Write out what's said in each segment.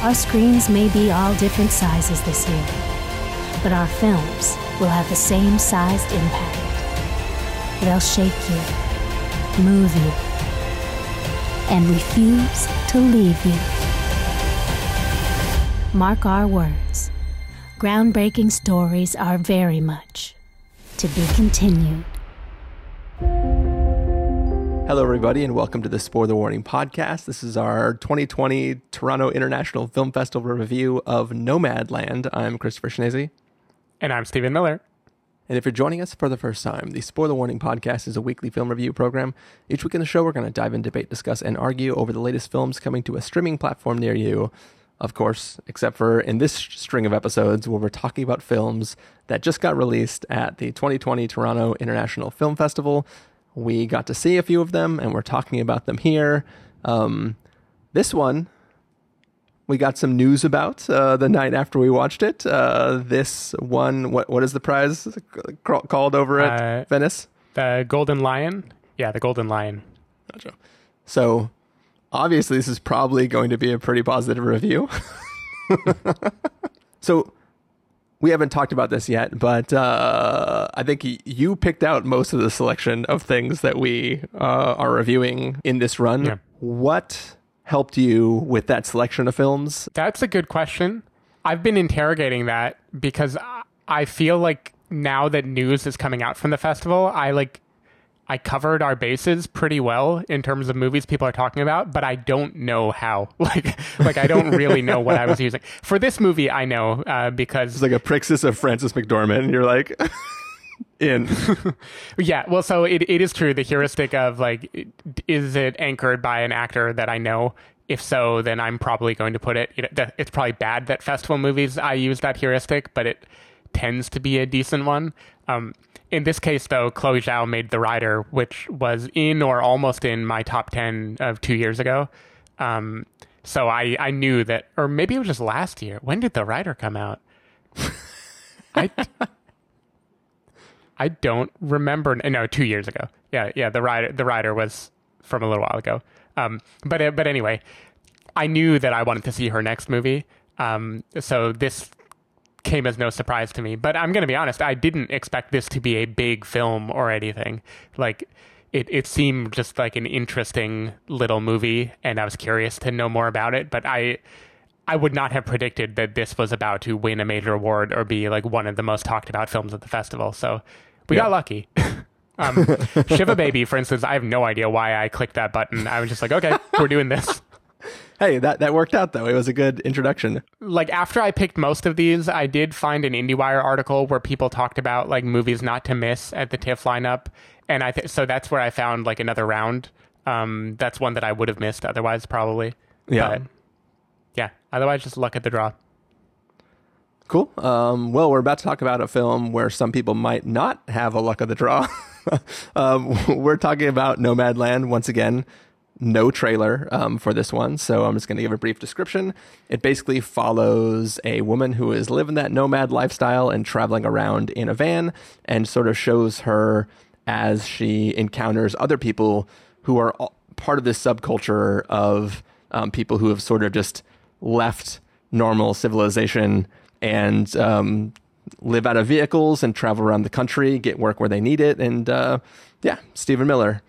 Our screens may be all different sizes this year, but our films will have the same sized impact. They'll shake you, move you, and refuse to leave you. Mark our words. Groundbreaking stories are very much to be continued. Hello, everybody, and welcome to the Spoiler Warning Podcast. This is our 2020 Toronto International Film Festival review of Nomadland. I'm Christopher Schnese. And I'm Stephen Miller. And if you're joining us for the first time, the Spoiler Warning Podcast is a weekly film review program. Each week in the show, we're going to dive in, debate, discuss, and argue over the latest films coming to a streaming platform near you. Of course, except for in this string of episodes where we're talking about films that just got released at the 2020 Toronto International Film Festival. We got to see a few of them, and we're talking about them here. This one, we got some news about the night after we watched it. This one, what is the prize called over at Venice? The Golden Lion. Yeah, the Golden Lion. Gotcha. So, obviously, this is probably going to be a pretty positive review. So, we haven't talked about this yet, but I think you picked out most of the selection of things that we are reviewing in this run. Yeah. What helped you with that selection of films? That's a good question. I've been interrogating that because I feel like now that news is coming out from the festival, I covered our bases pretty well in terms of movies people are talking about, but I don't know how. Like I don't really know what I was using. For this movie, I know because... It's like a Praxis of Frances McDormand. You're like, in. Yeah, well, so it is true. The heuristic of, like, is it anchored by an actor that I know? If so, then I'm probably going to put it... It's probably bad that festival movies, I use that heuristic, but it tends to be a decent one. In this case, though, Chloe Zhao made The Rider, which was in or almost in my top 10 of 2 years ago. So I knew that, or maybe it was just last year. When did The Rider come out? I don't remember. No, 2 years ago. Yeah. The Rider was from a little while ago. But anyway, I knew that I wanted to see her next movie. So this came as no surprise to me, but I'm going to be honest, I didn't expect this to be a big film or anything. Like, it seemed just like an interesting little movie, and I was curious to know more about it, but I would not have predicted that this was about to win a major award or be like one of the most talked about films at the festival, so we got lucky. Shiva Baby, for instance, I have no idea why I clicked that button. I was just like, okay, we're doing this. Hey, that worked out, though. It was a good introduction. Like, after I picked most of these, I did find an IndieWire article where people talked about, like, movies not to miss at the TIFF lineup. And so that's where I found, like, another round. That's one that I would have missed otherwise, probably. Yeah. But, yeah. Otherwise, just luck at the draw. Cool. Well, we're about to talk about a film where some people might not have a luck of the draw. We're talking about Nomadland once again. No trailer for this one, so I'm just going to give a brief description. It basically follows a woman who is living that nomad lifestyle and traveling around in a van, and sort of shows her as she encounters other people who are part of this subculture of people who have sort of just left normal civilization and live out of vehicles and travel around the country, get work where they need it, and yeah, Stephen Miller.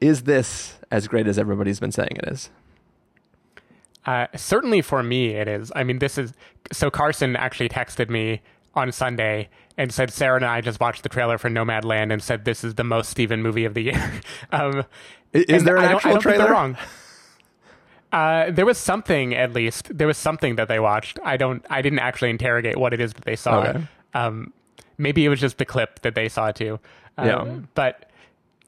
Is this as great as everybody's been saying it is? Certainly for me, it is. I mean, this is... So Carson actually texted me on Sunday and said, Sarah and I just watched the trailer for Nomadland and said, this is the most Stephen movie of the year. Is there an actual trailer? I don't think they're wrong. There was something, at least. There was something that they watched. I didn't actually interrogate what it is that they saw. Okay. Maybe it was just the clip that they saw, too. Yeah. But...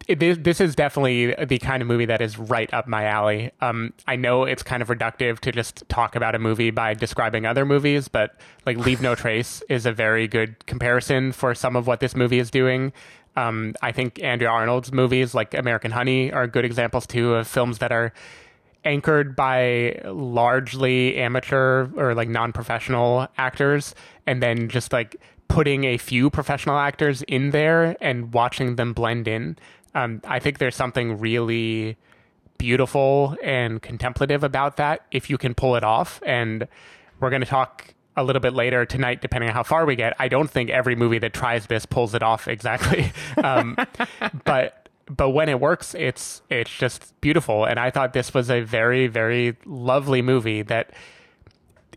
This is definitely the kind of movie that is right up my alley. I know it's kind of reductive to just talk about a movie by describing other movies, but like Leave No Trace is a very good comparison for some of what this movie is doing. I think Andrea Arnold's movies like American Honey are good examples too of films that are anchored by largely amateur or like non-professional actors, and then just like putting a few professional actors in there and watching them blend in. I think there's something really beautiful and contemplative about that if you can pull it off. And we're going to talk a little bit later tonight, depending on how far we get. I don't think every movie that tries this pulls it off exactly. But when it works, it's just beautiful. And I thought this was a very, very lovely movie that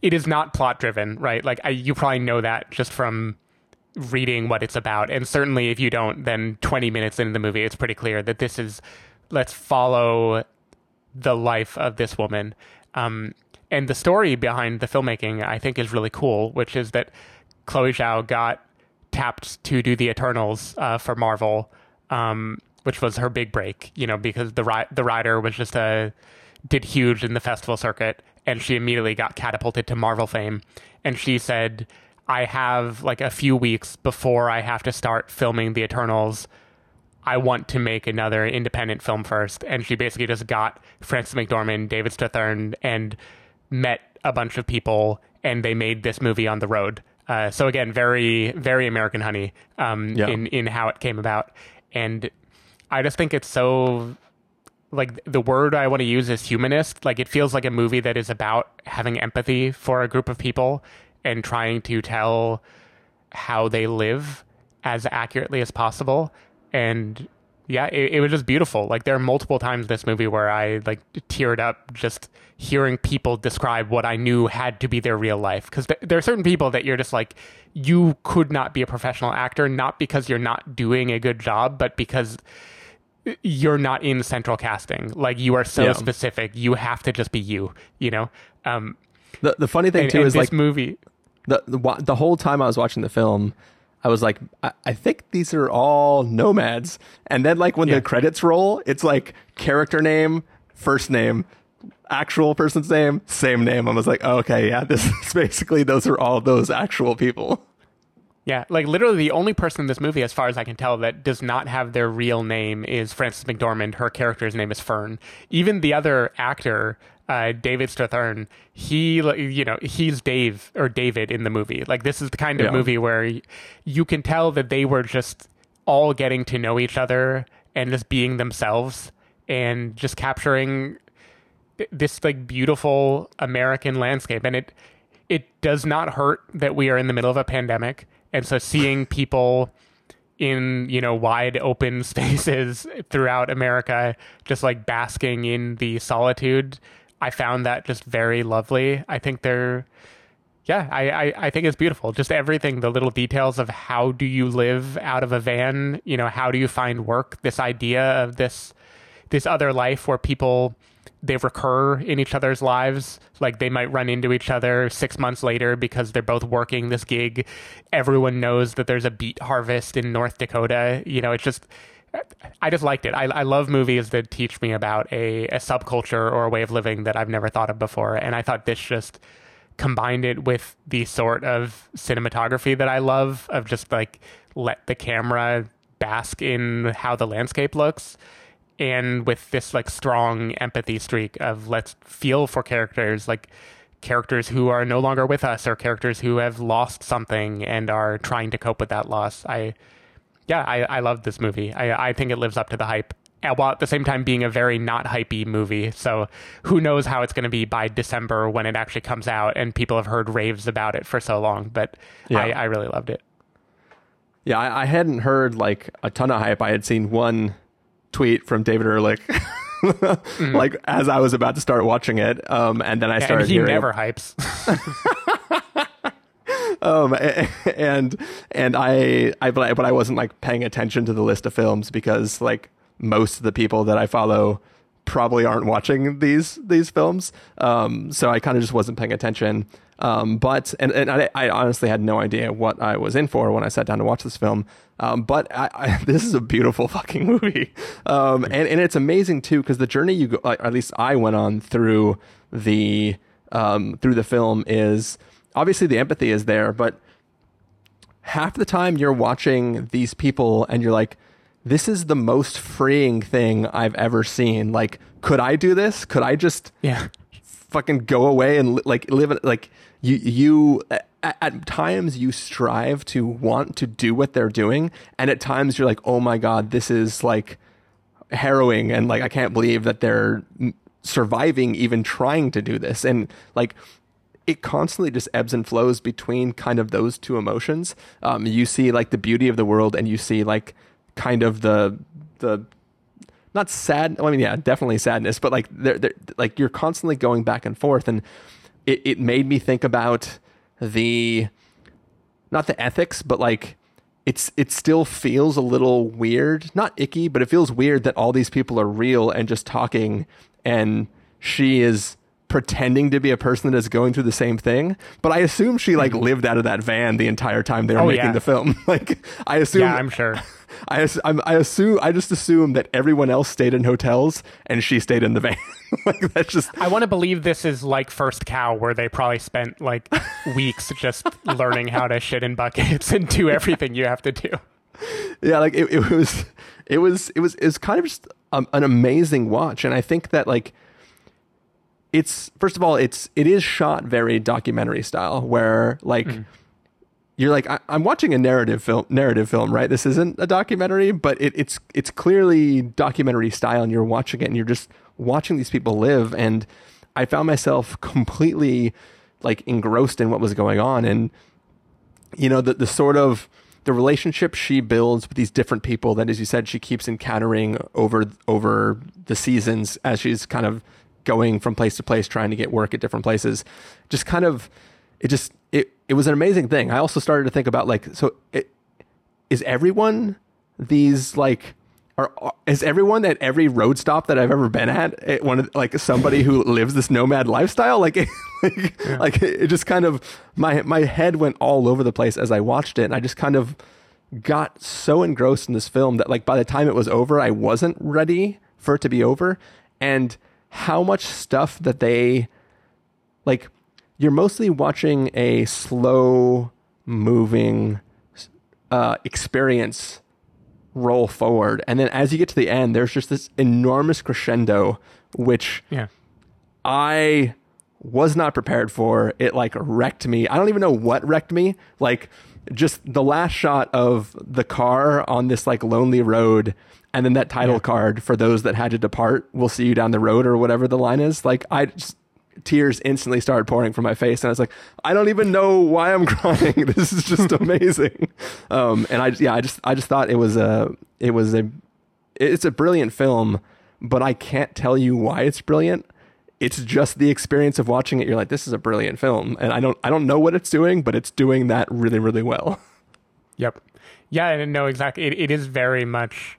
it is not plot driven, right? Like you probably know that just from reading what it's about. And certainly if you don't, then 20 minutes into the movie, it's pretty clear that this is, let's follow the life of this woman. And the story behind the filmmaking, I think, is really cool, which is that Chloe Zhao got tapped to do The Eternals for Marvel, which was her big break, you know, because the Rider was just did huge in the festival circuit, and she immediately got catapulted to Marvel fame. And she said, I have like a few weeks before I have to start filming The Eternals. I want to make another independent film first. And she basically just got Frances McDormand, David Strathairn, and met a bunch of people, and they made this movie on the road. So again, very, very American Honey in how it came about. And I just think it's so, like, the word I want to use is humanist. Like, it feels like a movie that is about having empathy for a group of people and trying to tell how they live as accurately as possible. And yeah, it was just beautiful. Like, there are multiple times in this movie where I like teared up just hearing people describe what I knew had to be their real life. Because there are certain people that you're just like, you could not be a professional actor, not because you're not doing a good job, but because you're not in central casting. Like, you are so specific. You have to just be you know? The funny thing too is this like movie. The whole time I was watching the film, I was like, I think these are all nomads. And then like when the credits roll, it's like character name, first name, actual person's name, same name. I was like, oh, okay, yeah, this is basically, those are all those actual people. Yeah, like literally the only person in this movie, as far as I can tell, that does not have their real name is Frances McDormand. Her character's name is Fern. Even the other actor, David Strathairn, he's Dave or David in the movie. Like, this is the kind of movie where you can tell that they were just all getting to know each other and just being themselves and just capturing this like beautiful American landscape. And it does not hurt that we are in the middle of a pandemic. And so seeing people in, you know, wide open spaces throughout America, just like basking in the solitude, I found that just very lovely. I think I think it's beautiful. Just everything, the little details of how do you live out of a van? You know, how do you find work? This idea of this other life where people, they recur in each other's lives. Like, they might run into each other 6 months later because they're both working this gig. Everyone knows that there's a beet harvest in North Dakota. You know, it's just, I just liked it. I love movies that teach me about a subculture or a way of living that I've never thought of before. And I thought this just combined it with the sort of cinematography that I love, of just like, let the camera bask in how the landscape looks. And with this like strong empathy streak of let's feel for characters, like characters who are no longer with us or characters who have lost something and are trying to cope with that loss. I loved this movie. I think it lives up to the hype, while at the same time being a very not hypey movie. So who knows how it's going to be by December when it actually comes out and people have heard raves about it for so long. But I really loved it. Yeah, I hadn't heard like a ton of hype. I had seen one tweet from David Ehrlich like as I was about to start watching it, and then I started and he never hypes but I wasn't like paying attention to the list of films because like most of the people that I follow probably aren't watching these films, so I kind of just wasn't paying attention, but I honestly had no idea what I was in for when I sat down to watch this film, but this is a beautiful fucking movie, and it's amazing too because the journey you go, at least I went on through the film, is obviously the empathy is there, but half the time you're watching these people and you're like, this is the most freeing thing I've ever seen. Like, could I do this? Could I just fucking go away and live at times you strive to want to do what they're doing. And at times you're like, oh my God, this is like, harrowing, and like, I can't believe that they're surviving even trying to do this. And like, it constantly just ebbs and flows between kind of those two emotions. You see like the beauty of the world, and you see like kind of the not sad. I mean, yeah, definitely sadness, but like they're like, you're constantly going back and forth. And it made me think about not the ethics, but like, it still feels a little weird, not icky, but it feels weird that all these people are real and just talking, and she is pretending to be a person that is going through the same thing. But I assume she like lived out of that van the entire time they were making the film. Like, I assume, yeah, I'm sure. I just assume that everyone else stayed in hotels and she stayed in the van. Like, that's just. I want to believe this is like First Cow, where they probably spent like weeks just learning how to shit in buckets and do everything you have to do. Yeah, like it was kind of just an amazing watch, and I think that like. It's first of all, it is shot very documentary style, where like you're like, I'm watching a narrative film, right? This isn't a documentary, but it's clearly documentary style, and you're watching it and you're just watching these people live. And I found myself completely like engrossed in what was going on. And you know, the sort of the relationship she builds with these different people that, as you said, she keeps encountering over the seasons as she's kind of going from place to place, trying to get work at different places, just kind of, it was an amazing thing. I also started to think about like, is everyone at every road stop that I've ever been at one of like somebody who lives this nomad lifestyle? It just kind of, my head went all over the place as I watched it. And I just kind of got so engrossed in this film that like, by the time it was over, I wasn't ready for it to be over. And how much stuff that they like, you're mostly watching a slow moving experience roll forward, and then as you get to the end, there's just this enormous crescendo, which I was not prepared for. It like wrecked me. I don't even know what wrecked me. Like, just the last shot of the car on this like lonely road, and then that title card for those that had to depart, we'll see you down the road, or whatever the line is. Like, tears instantly started pouring from my face, and I was like, I don't even know why I'm crying. This is just amazing. And I just thought it's a brilliant film, but I can't tell you why it's brilliant. It's just the experience of watching it. You're like, this is a brilliant film, and I don't know what it's doing, but it's doing that really, really well. Yep. Yeah, I didn't know exactly. It is very much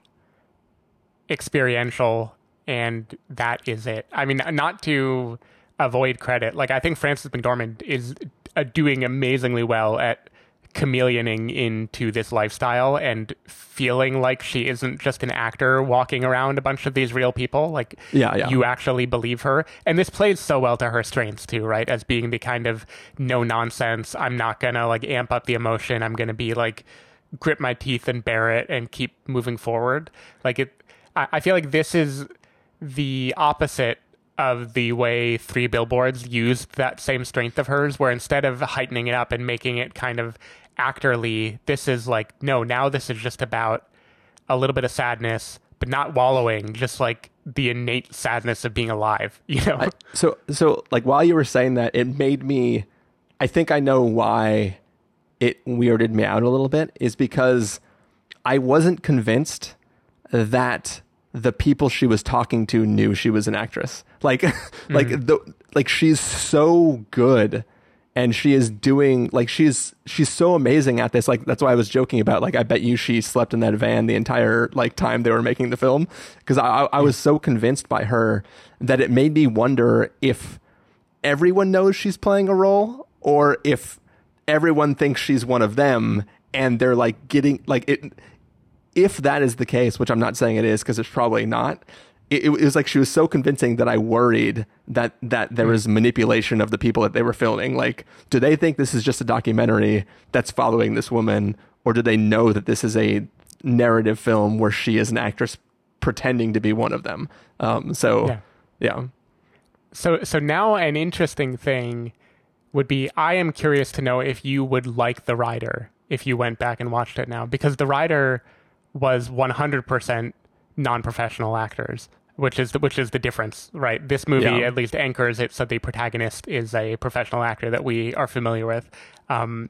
experiential, and that is it. I mean, not to avoid credit, like, I think Frances McDormand is doing amazingly well at chameleoning into this lifestyle and feeling like she isn't just an actor walking around a bunch of these real people. Like, you actually believe her. And this plays so well to her strengths too, right? As being the kind of no nonsense, I'm not gonna like amp up the emotion, I'm gonna be like grip my teeth and bear it and keep moving forward. Like, I feel like this is the opposite of the way Three Billboards used that same strength of hers, where instead of heightening it up and making it kind of actorly, this is like, no, now this is just about a little bit of sadness, but not wallowing, just like the innate sadness of being alive, you know? So like, while you were saying that, it made me, I think I know why it weirded me out a little bit, is because I wasn't convinced that the people she was talking to knew she was an actress. Like, like she's so good, and she is doing like, she's so amazing at this. Like, that's why I was joking about, like, I bet you she slept in that van the entire like time they were making the film. 'Cause I was so convinced by her that it made me wonder if everyone knows she's playing a role, or if everyone thinks she's one of them, and they're like getting like it. If that is the case, which I'm not saying it is, because it's probably not, it was like she was so convincing that I worried that there was manipulation of the people that they were filming. Like, do they think this is just a documentary that's following this woman, or do they know that this is a narrative film where she is an actress pretending to be one of them? So now an interesting thing would be, I am curious to know if you would like The Rider if you went back and watched it now, because The Rider was 100% non-professional actors, which is the difference, right? This movie at least anchors it so the protagonist is a professional actor that we are familiar with. And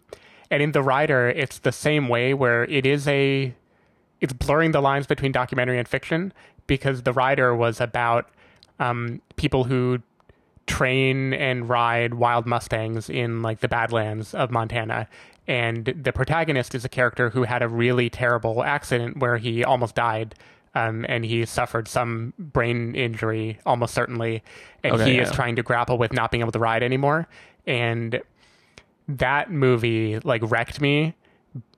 in The Rider, it's the same way, where it's blurring the lines between documentary and fiction, because The Rider was about people who train and ride wild Mustangs in like the Badlands of Montana. And the protagonist is a character who had a really terrible accident where he almost died, and he suffered some brain injury, almost certainly. And he is trying to grapple with not being able to ride anymore. And that movie like wrecked me.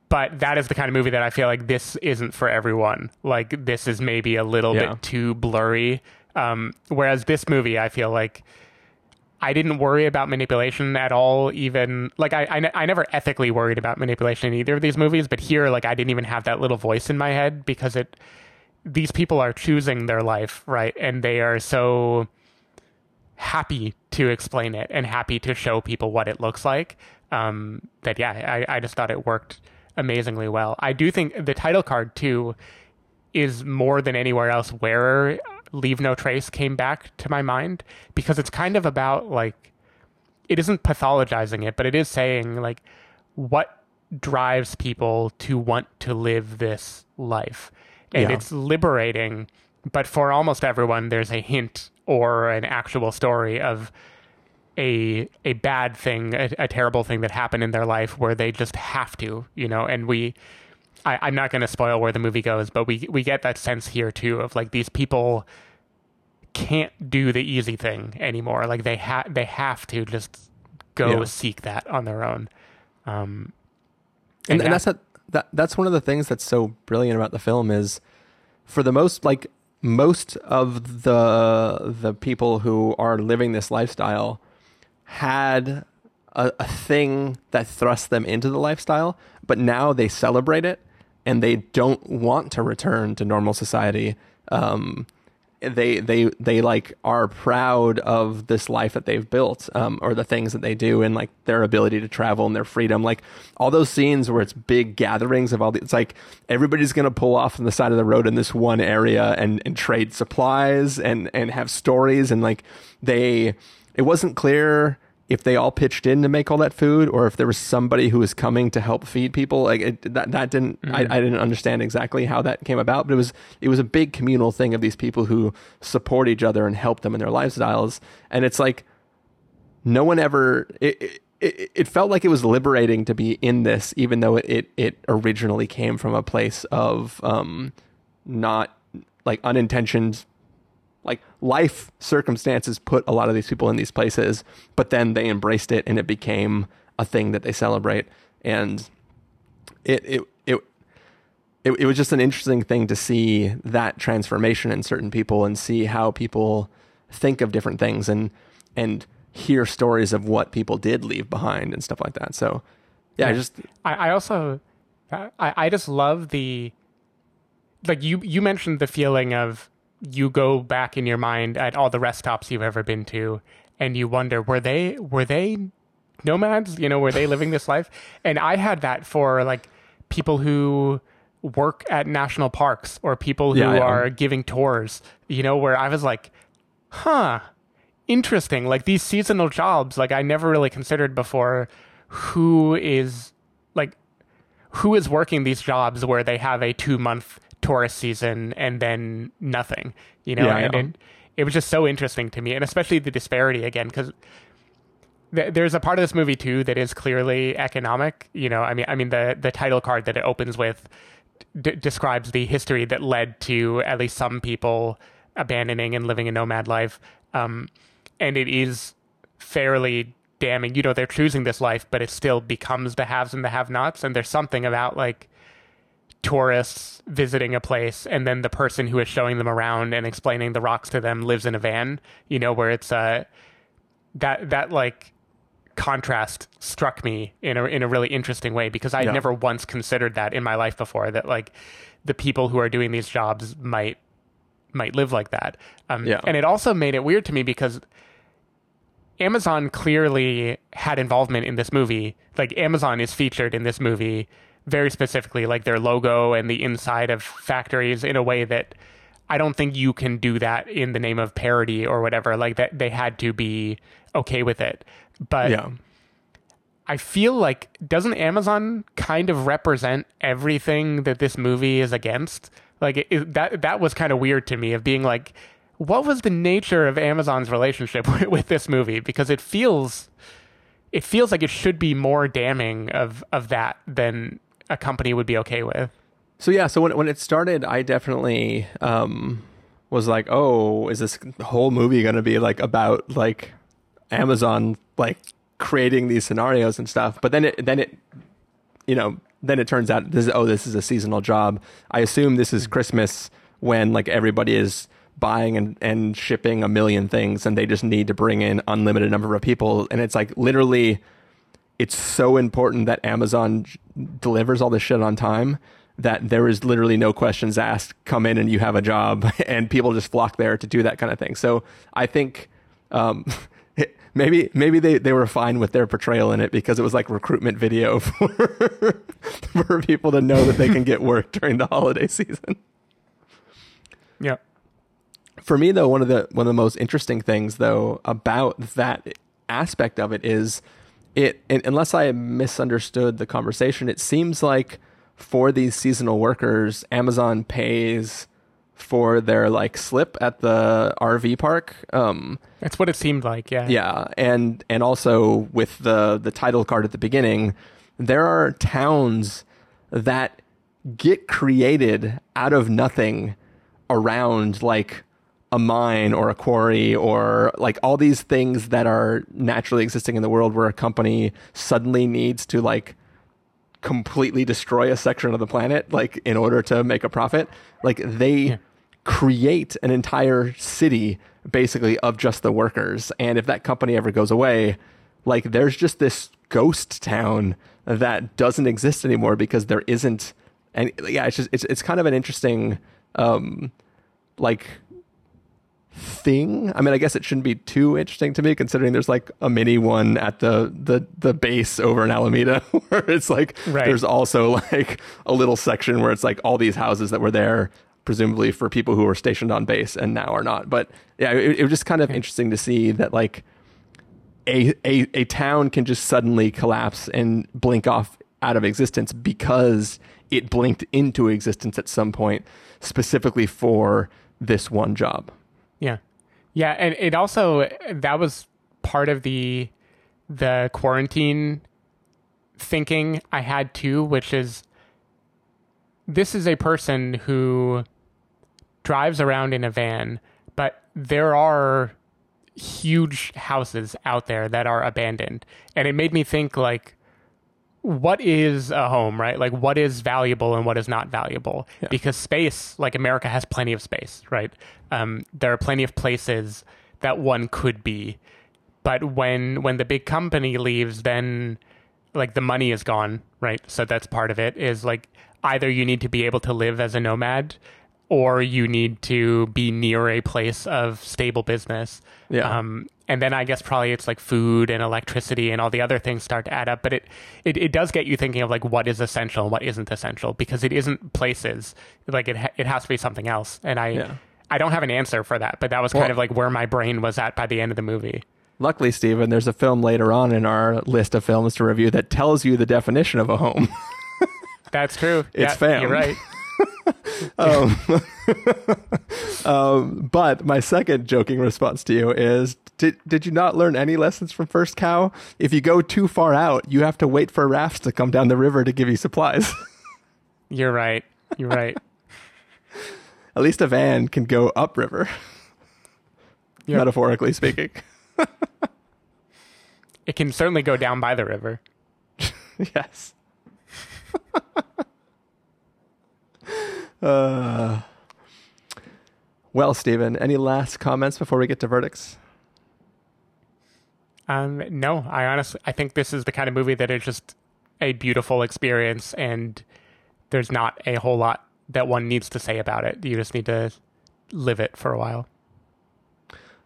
But that is the kind of movie that I feel like this isn't for everyone. Like, this is maybe a little bit too blurry. Whereas this movie, I feel like I didn't worry about manipulation at all. Even like I never ethically worried about manipulation in either of these movies. But here, like, I didn't even have that little voice in my head, because these people are choosing their life, right? And they are so happy to explain it and happy to show people what it looks like. I just thought it worked amazingly well. I do think the title card too is, more than anywhere else, where Leave No Trace came back to my mind, because it's kind of about, like, it isn't pathologizing it, but it is saying, like, what drives people to want to live this life. And it's liberating, but for almost everyone there's a hint or an actual story of a bad thing, a terrible thing that happened in their life where they just have to, you know. And I'm not going to spoil where the movie goes, but we get that sense here too of like, these people can't do the easy thing anymore. Like, they have to just go seek that on their own. And that's one of the things that's so brilliant about the film is, for the most, like, most of the people who are living this lifestyle had a thing that thrust them into the lifestyle, but now they celebrate it and they don't want to return to normal society. They like are proud of this life that they've built, or the things that they do, and like their ability to travel and their freedom. Like, all those scenes where it's big gatherings of all the, it's like everybody's going to pull off on the side of the road in this one area and trade supplies and have stories. And like, it wasn't clear if they all pitched in to make all that food, or if there was somebody who was coming to help feed people. Like, that didn't, I didn't understand exactly how that came about, but it was a big communal thing of these people who support each other and help them in their lifestyles. And it's like, no one ever, it felt like it was liberating to be in this, even though it originally came from a place of, not like unintentioned, like, life circumstances put a lot of these people in these places, but then they embraced it and it became a thing that they celebrate. And it was just an interesting thing to see that transformation in certain people and see how people think of different things and hear stories of what people did leave behind and stuff like that. So I just love the, like, you mentioned the feeling of, you go back in your mind at all the rest stops you've ever been to and you wonder, were they nomads? You know, were they living this life? And I had that for like people who work at national parks or people who are giving tours, you know, where I was like, huh, interesting. Like, these seasonal jobs, like, I never really considered before, who is working these jobs where they have a 2-month tourist season and then nothing, you know. It was just so interesting to me, and especially the disparity again, because there's a part of this movie too that is clearly economic, you know. I mean the title card that it opens with describes the history that led to at least some people abandoning and living a nomad life, and it is fairly damning. You know, they're choosing this life, but it still becomes the haves and the have-nots. And there's something about like tourists visiting a place and then the person who is showing them around and explaining the rocks to them lives in a van, you know, where it's that like contrast struck me in a really interesting way, because I never once considered that in my life before, that like the people who are doing these jobs might live like that. And it also made it weird to me because Amazon clearly had involvement in this movie. Like, Amazon is featured in this movie very specifically, like their logo and the inside of factories in a way that I don't think you can do that in the name of parody or whatever. Like, that they had to be okay with it. But yeah. I feel like, doesn't Amazon kind of represent everything that this movie is against? Like, that was kind of weird to me, of being like, what was the nature of Amazon's relationship with this movie? Because it feels like it should be more damning of that than a company would be okay with. So yeah, so when it started, I definitely was like, oh, is this whole movie going to be like about like Amazon like creating these scenarios and stuff? But then it turns out this is a seasonal job. I assume this is Christmas, when like everybody is buying and shipping a million things, and they just need to bring in unlimited number of people. And it's like, literally, it's so important that Amazon delivers all this shit on time that there is literally no questions asked. Come in and you have a job, and people just flock there to do that kind of thing. So I think maybe they were fine with their portrayal in it, because it was like recruitment video for people to know that they can get work during the holiday season. Yeah. For me, though, one of the most interesting things, though, about that aspect of it is, unless I misunderstood the conversation, it seems like for these seasonal workers, Amazon pays for their like slip at the RV park. That's what it seemed like, yeah. Yeah, and also with the title card at the beginning, there are towns that get created out of nothing around like a mine or a quarry, or like all these things that are naturally existing in the world, where a company suddenly needs to like completely destroy a section of the planet, like in order to make a profit. Like they create an entire city basically of just the workers. And if that company ever goes away, like there's just this ghost town that doesn't exist anymore because there isn't. And yeah, it's just, it's kind of an interesting, like, thing. I mean, I guess it shouldn't be too interesting to me, considering there's like a mini one at the base over in Alameda, where it's like There's also like a little section where it's like all these houses that were there presumably for people who were stationed on base and now are not. But yeah, it was just kind of interesting to see that like a town can just suddenly collapse and blink off out of existence because it blinked into existence at some point specifically for this one job. Yeah. Yeah. And it also, that was part of the quarantine thinking I had too, which is, this is a person who drives around in a van, but there are huge houses out there that are abandoned. And it made me think, like, what is a home, right? Like, what is valuable and what is not valuable? Yeah. Because space, like, America has plenty of space, right? There are plenty of places that one could be. But when the big company leaves, then, like, the money is gone, right? So that's part of it, is, like, either you need to be able to live as a nomad, or you need to be near a place of stable business. Yeah. And then I guess probably it's like food and electricity and all the other things start to add up. But it does get you thinking of like what is essential and what isn't essential, because it isn't places. Like it has to be something else. And I don't have an answer for that, but that was kind of like where my brain was at by the end of the movie. Luckily, Stephen, there's a film later on in our list of films to review that tells you the definition of a home. That's true. It's fam. You're right. But my second joking response to you is, did you not learn any lessons from First Cow? If you go too far out, you have to wait for rafts to come down the river to give you supplies. You're right. At least a van can go upriver, metaphorically speaking. It can certainly go down by the river. Yes. Well, Stephen, any last comments before we get to verdicts? No, I think this is the kind of movie that is just a beautiful experience, and there's not a whole lot that one needs to say about it. You just need to live it for a while.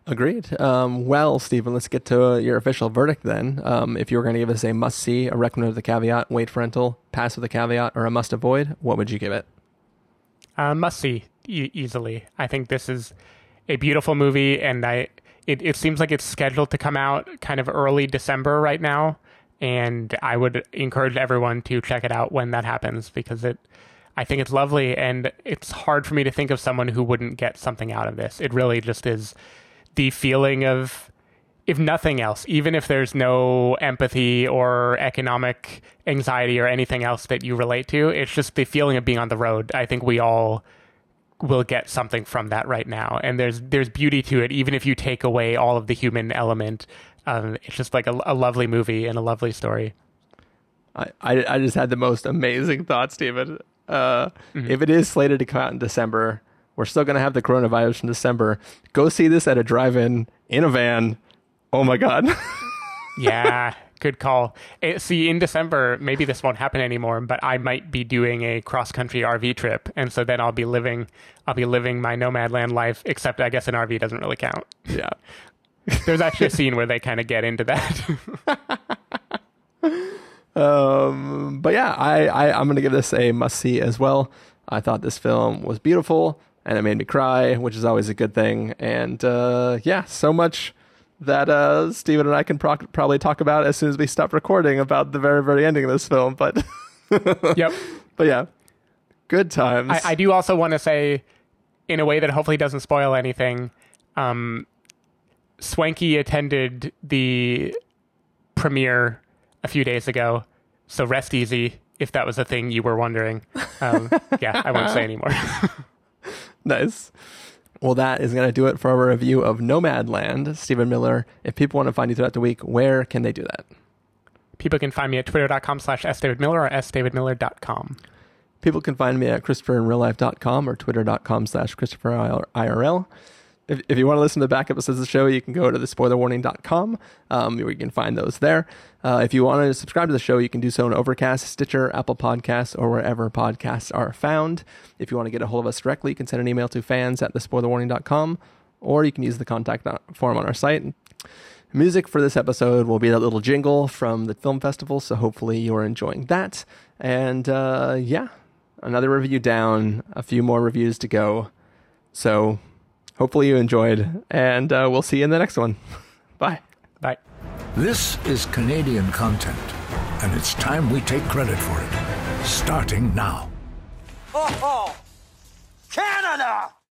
Agreed. Well, Stephen, let's get to your official verdict then. If you were going to give us a must-see, a recommend with a caveat, wait for rental, pass with a caveat, or a must-avoid, what would you give it? Must see. easily. I think this is a beautiful movie, and it seems like it's scheduled to come out kind of early December right now, and I would encourage everyone to check it out when that happens, because I think it's lovely, and it's hard for me to think of someone who wouldn't get something out of this. It really just is the feeling of, if nothing else, even if there's no empathy or economic anxiety or anything else that you relate to, it's just the feeling of being on the road. I think we all will get something from that right now. And there's beauty to it, even if you take away all of the human element. It's just like a lovely movie and a lovely story. I just had the most amazing thoughts, David. If it is slated to come out in December, we're still going to have the coronavirus in December. Go see this at a drive-in in a van. Oh my God. Yeah, good call. See, in December, maybe this won't happen anymore, but I might be doing a cross-country RV trip, and so then I'll be living my Nomadland life, except I guess an RV doesn't really count. Yeah. There's actually a scene where they kind of get into that. But yeah, I'm going to give this a must-see as well. I thought this film was beautiful, and it made me cry, which is always a good thing. And yeah, so much that Steven and I can probably talk about as soon as we stop recording about the very, very ending of this film. But yep. But yeah, good times. I do also want to say, in a way that hopefully doesn't spoil anything, Swanky attended the premiere a few days ago, so rest easy if that was a thing you were wondering. Yeah, I won't say anymore. Nice. Well, that is going to do it for our review of Nomadland. Stephen Miller, if people want to find you throughout the week, where can they do that? People can find me at twitter.com/sdavidmiller or sdavidmiller.com. People can find me at christopherinreallife.com or twitter.com/christopherirl. If you want to listen to back episodes of the show, you can go to thespoilerwarning.com. Where you can find those there. If you want to subscribe to the show, you can do so on Overcast, Stitcher, Apple Podcasts, or wherever podcasts are found. If you want to get a hold of us directly, you can send an email to fans@thespoilerwarning.com, or you can use the contact form on our site. Music for this episode will be that little jingle from the film festival, so hopefully you're enjoying that. And yeah, another review down, a few more reviews to go. So hopefully you enjoyed, and we'll see you in the next one. Bye. Bye. This is Canadian content, and it's time we take credit for it, starting now. Oh, Canada!